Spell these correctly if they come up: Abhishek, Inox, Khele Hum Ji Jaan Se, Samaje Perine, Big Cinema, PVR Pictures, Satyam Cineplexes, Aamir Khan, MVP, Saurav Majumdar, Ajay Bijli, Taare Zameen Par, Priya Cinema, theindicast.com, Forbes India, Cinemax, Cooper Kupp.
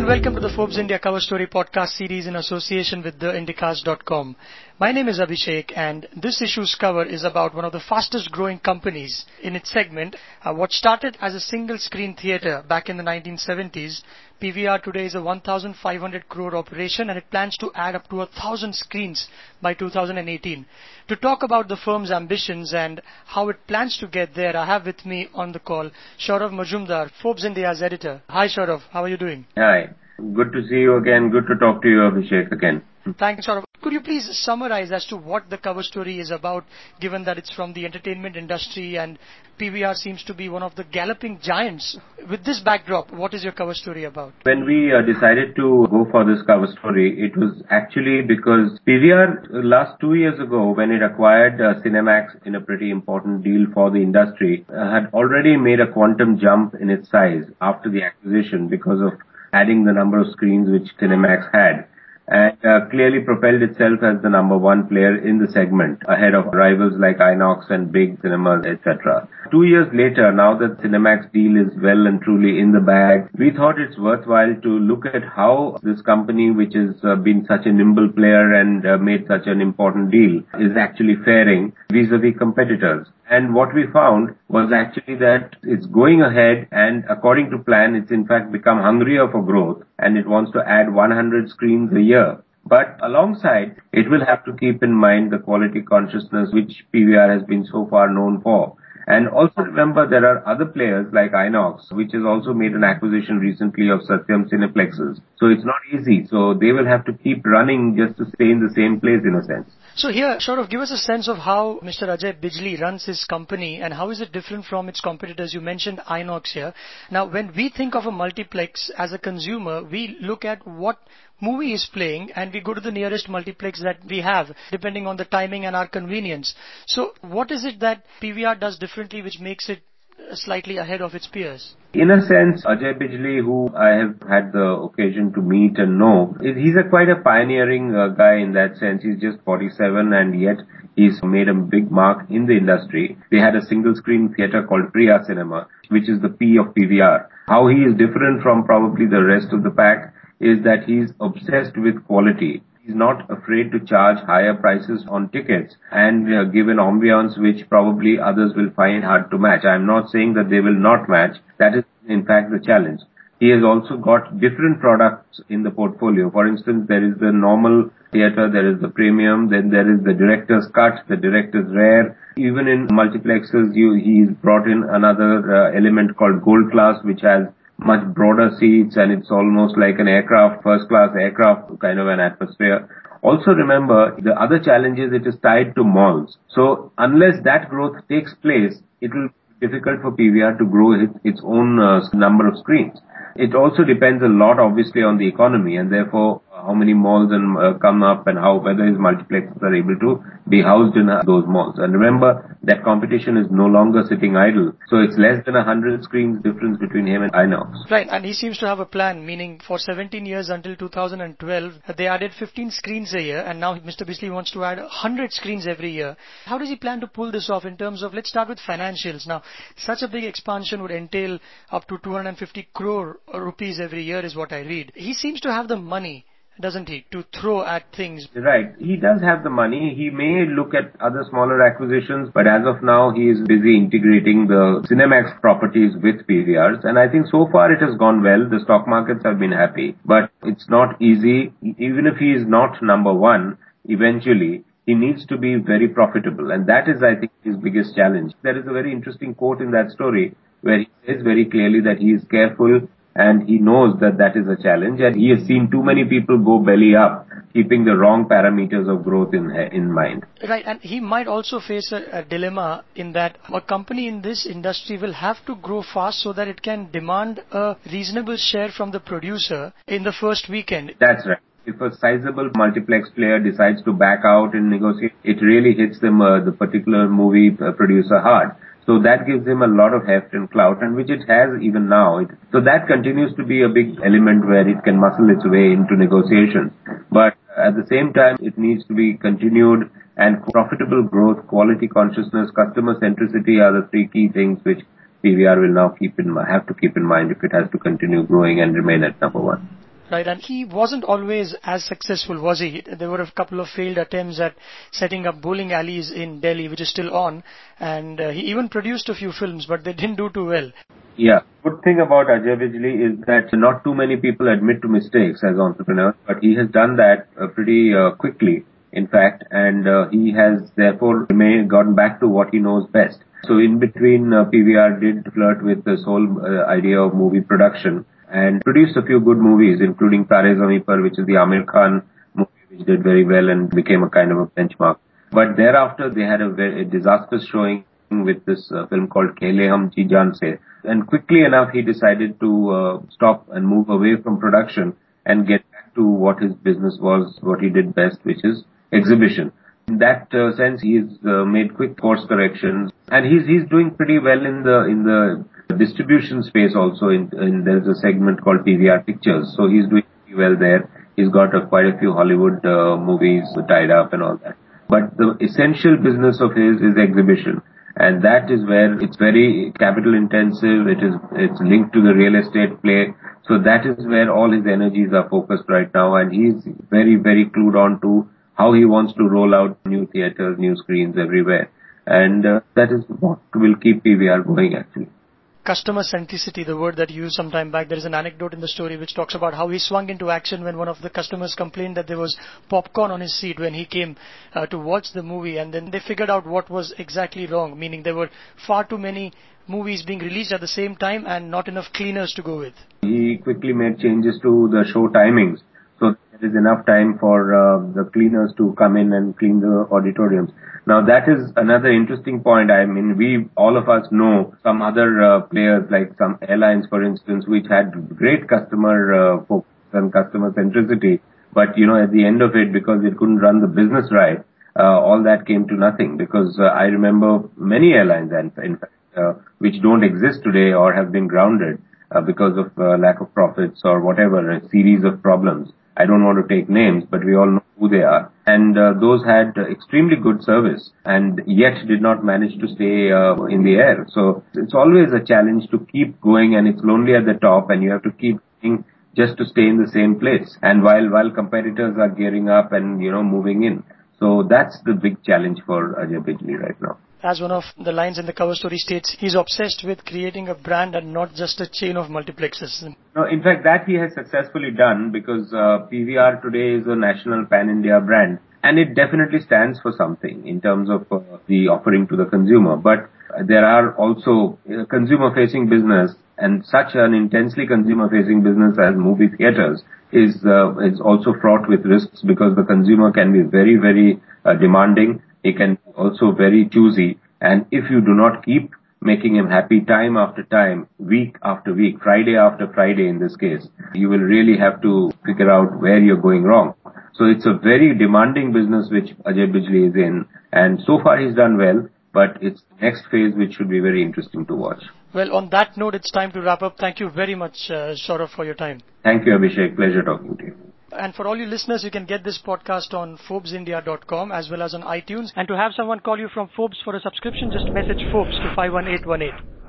and welcome to the Forbes India Cover Story podcast series in association with theindicast.com. My name is Abhishek, and this issue's cover is about one of the fastest growing companies in its segment. What started as a single screen theatre back in the 1970s, PVR today is a 1,500 crore operation, and it plans to add up to 1,000 screens by 2018. To talk about the firm's ambitions and how it plans to get there, I have with me on the call Saurav Majumdar, Forbes India's editor. Hi Saurav, how are you doing? Hi, good to see you again. Good to talk to you, Abhishek, again. Thanks, Saurav. Could you please summarize as to what the cover story is about, given that it's from the entertainment industry and PVR seems to be one of the galloping giants? With this backdrop, what is your cover story about? When we decided to go for this cover story, it was actually because PVR last 2 years ago, when it acquired Cinemax in a pretty important deal for the industry, had already made a quantum jump in its size after the acquisition because of adding the number of screens which Cinemax had, and clearly propelled itself as the number one player in the segment, ahead of rivals like Inox and Big Cinema, etc. 2 years later, now that Cinemax deal is well and truly in the bag, we thought it's worthwhile to look at how this company, which has been such a nimble player and made such an important deal, is actually faring vis-a-vis competitors. And what we found was actually that it's going ahead, and according to plan, it's in fact become hungrier for growth, and it wants to add 100 screens a year. But alongside, it will have to keep in mind the quality consciousness which PVR has been so far known for. And also remember, there are other players like Inox, which has also made an acquisition recently of Satyam Cineplexes. So it's not easy. So they will have to keep running just to stay in the same place, in a sense. So here, Saurav, give us a sense of how Mr. Ajay Bijli runs his company and how is it different from its competitors. You mentioned Inox here. Now, when we think of a multiplex as a consumer, we look at what movie is playing and we go to the nearest multiplex that we have, depending on the timing and our convenience. So what is it that PVR does differently which makes it slightly ahead of its peers? In a sense, Ajay Bijli, who I have had the occasion to meet and know, he's quite a pioneering guy in that sense. He's just 47 and yet he's made a big mark in the industry. They had a single screen theatre called Priya Cinema, which is the P of PVR. How he is different from probably the rest of the pack is that he's obsessed with quality. He's not afraid to charge higher prices on tickets and give an ambiance which probably others will find hard to match. I'm not saying that they will not match. That is, in fact, the challenge. He has also got different products in the portfolio. For instance, there is the normal theatre, there is the premium, then there is the director's cut, the director's rare. Even in multiplexes, he's brought in another element called gold class, which has much broader seats, and it's almost like an aircraft, first-class aircraft kind of an atmosphere. Also remember, the other challenge is it is tied to malls. So unless that growth takes place, it will be difficult for PVR to grow its own number of screens. It also depends a lot, obviously, on the economy, and therefore how many malls come up and whether his multiplexes are able to be housed in those malls. And remember that competition is no longer sitting idle. So it's less than 100 screens difference between him and Inox. Right, and he seems to have a plan, meaning for 17 years until 2012, they added 15 screens a year, and now Mr. Bijli wants to add 100 screens every year. How does he plan to pull this off in terms of, let's start with financials. Now, such a big expansion would entail up to 250 crore rupees every year is what I read. He seems to have the money, doesn't he, to throw at things. Right. He does have the money. He may look at other smaller acquisitions, but as of now, he is busy integrating the Cinemax properties with PVRs. And I think so far it has gone well. The stock markets have been happy, but it's not easy. Even if he is not number one, eventually, he needs to be very profitable. And that is, I think, his biggest challenge. There is a very interesting quote in that story where he says very clearly that he is careful and he knows that that is a challenge, and he has seen too many people go belly up, keeping the wrong parameters of growth in mind. Right, and he might also face a dilemma in that a company in this industry will have to grow fast so that it can demand a reasonable share from the producer in the first weekend. That's right. If a sizable multiplex player decides to back out and negotiate, it really hits them, the particular movie producer, hard. So that gives him a lot of heft and clout, and which it has even now. So that continues to be a big element where it can muscle its way into negotiations. But at the same time, it needs to be continued, and profitable growth, quality consciousness, customer centricity are the three key things which PVR will now have to keep in mind if it has to continue growing and remain at number one. right? And he wasn't always as successful, was he? There were a couple of failed attempts at setting up bowling alleys in Delhi, which is still on, and he even produced a few films, but they didn't do too well. Yeah, good thing about Ajay Bijli is that not too many people admit to mistakes as entrepreneurs, but he has done that pretty quickly, in fact, and he has therefore gotten back to what he knows best. So in between, PVR did flirt with this whole idea of movie production and produced a few good movies, including Taare Zameen Par, which is the Aamir Khan movie, which did very well and became a kind of a benchmark. But thereafter, they had a disastrous showing with this film called Khele Hum Ji Jaan Se. And quickly enough, he decided to stop and move away from production and get back to what his business was, what he did best, which is exhibition. In that sense, he's made quick course corrections, and he's doing pretty well in the distribution space also. In there's a segment called PVR Pictures, so he's doing pretty well there. He's got quite a few Hollywood movies tied up and all that. But the essential business of his is exhibition, and that is where it's very capital intensive. It's linked to the real estate play, so that is where all his energies are focused right now, and he's very, very clued on to how he wants to roll out new theatres, new screens everywhere. And that is what will keep PVR going, actually. Customer centricity, the word that you used some time back. There is an anecdote in the story which talks about how he swung into action when one of the customers complained that there was popcorn on his seat when he came to watch the movie, and then they figured out what was exactly wrong, meaning there were far too many movies being released at the same time and not enough cleaners to go with. He quickly made changes to the show timings, so there is enough time for the cleaners to come in and clean the auditoriums. Now that is another interesting point. I mean, all of us know some other players, like some airlines, for instance, which had great customer focus and customer centricity. But at the end of it, because they couldn't run the business right, all that came to nothing. Because I remember many airlines, in fact, which don't exist today or have been grounded because of lack of profits or whatever, a series of problems. I don't want to take names, but we all know who they are. And those had extremely good service and yet did not manage to stay in the air. So it's always a challenge to keep going, and it's lonely at the top, and you have to keep going just to stay in the same place. And while competitors are gearing up and, moving in. So that's the big challenge for Ajay Bijli right now. As one of the lines in the cover story states, he's obsessed with creating a brand and not just a chain of multiplexes. No, in fact, that he has successfully done, because PVR today is a national pan-India brand, and it definitely stands for something in terms of the offering to the consumer. But there are also consumer-facing business, and such an intensely consumer-facing business as movie theatres is also fraught with risks, because the consumer can be very, very demanding. He can be also very choosy, and if you do not keep making him happy time after time, week after week, Friday after Friday in this case, you will really have to figure out where you're going wrong. So it's a very demanding business which Ajay Bijli is in, and so far he's done well, but it's the next phase which should be very interesting to watch. Well, on that note, it's time to wrap up. Thank you very much, Saurav, for your time. Thank you, Abhishek. Pleasure talking to you. And for all you listeners, you can get this podcast on ForbesIndia.com as well as on iTunes. And to have someone call you from Forbes for a subscription, just message Forbes to 51818.